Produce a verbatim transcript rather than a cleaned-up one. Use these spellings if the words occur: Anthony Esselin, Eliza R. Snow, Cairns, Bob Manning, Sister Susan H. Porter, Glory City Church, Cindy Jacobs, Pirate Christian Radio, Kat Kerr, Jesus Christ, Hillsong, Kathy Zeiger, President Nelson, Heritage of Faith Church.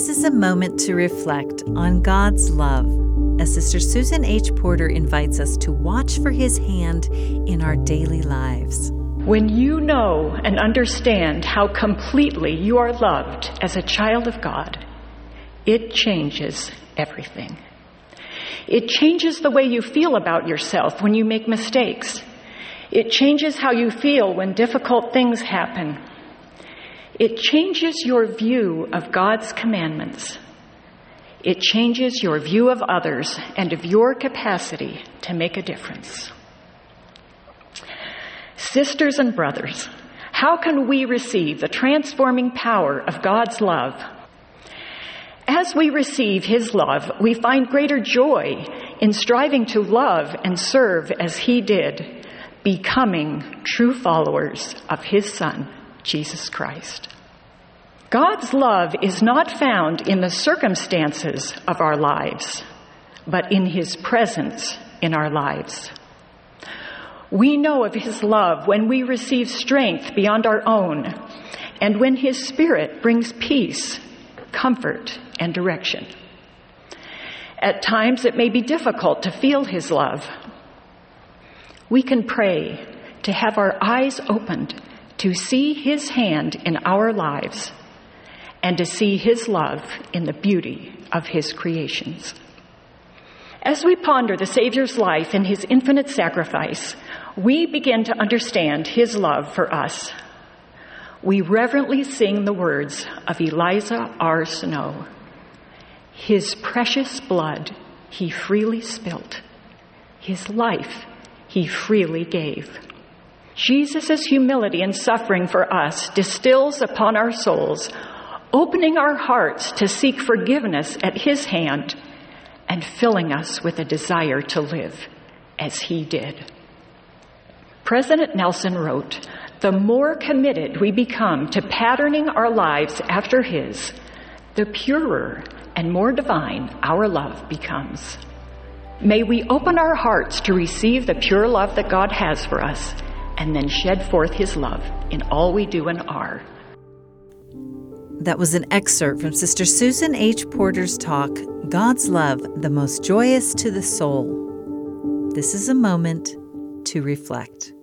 This is a moment to reflect on God's love as Sister Susan H. Porter invites us to watch for His hand in our daily lives. When you know and understand how completely you are loved as a child of God, it changes everything. It changes the way you feel about yourself when you make mistakes. It changes how you feel when difficult things happen. It changes your view of God's commandments. It changes your view of others and of your capacity to make a difference. Sisters and brothers, how can we receive the transforming power of God's love? As we receive His love, we find greater joy in striving to love and serve as He did, becoming true followers of His Son, Jesus Christ. God's love is not found in the circumstances of our lives, but in His presence in our lives. We know of His love when we receive strength beyond our own, and when His Spirit brings peace, comfort, and direction. At times, it may be difficult to feel His love. We can pray to have our eyes opened to see His hand in our lives and to see His love in the beauty of His creations. As we ponder the Savior's life and His infinite sacrifice, we begin to understand His love for us. We reverently sing the words of Eliza R. Snow. His precious blood He freely spilt. His life He freely gave. Jesus' humility and suffering for us distills upon our souls, opening our hearts to seek forgiveness at His hand and filling us with a desire to live as He did. President Nelson wrote, "The more committed we become to patterning our lives after His, the purer and more divine our love becomes." May we open our hearts to receive the pure love that God has for us, and then shed forth His love in all we do and are. That was an excerpt from Sister Susan H. Porter's talk, God's Love, the Most Joyous to the Soul. This is a moment to reflect.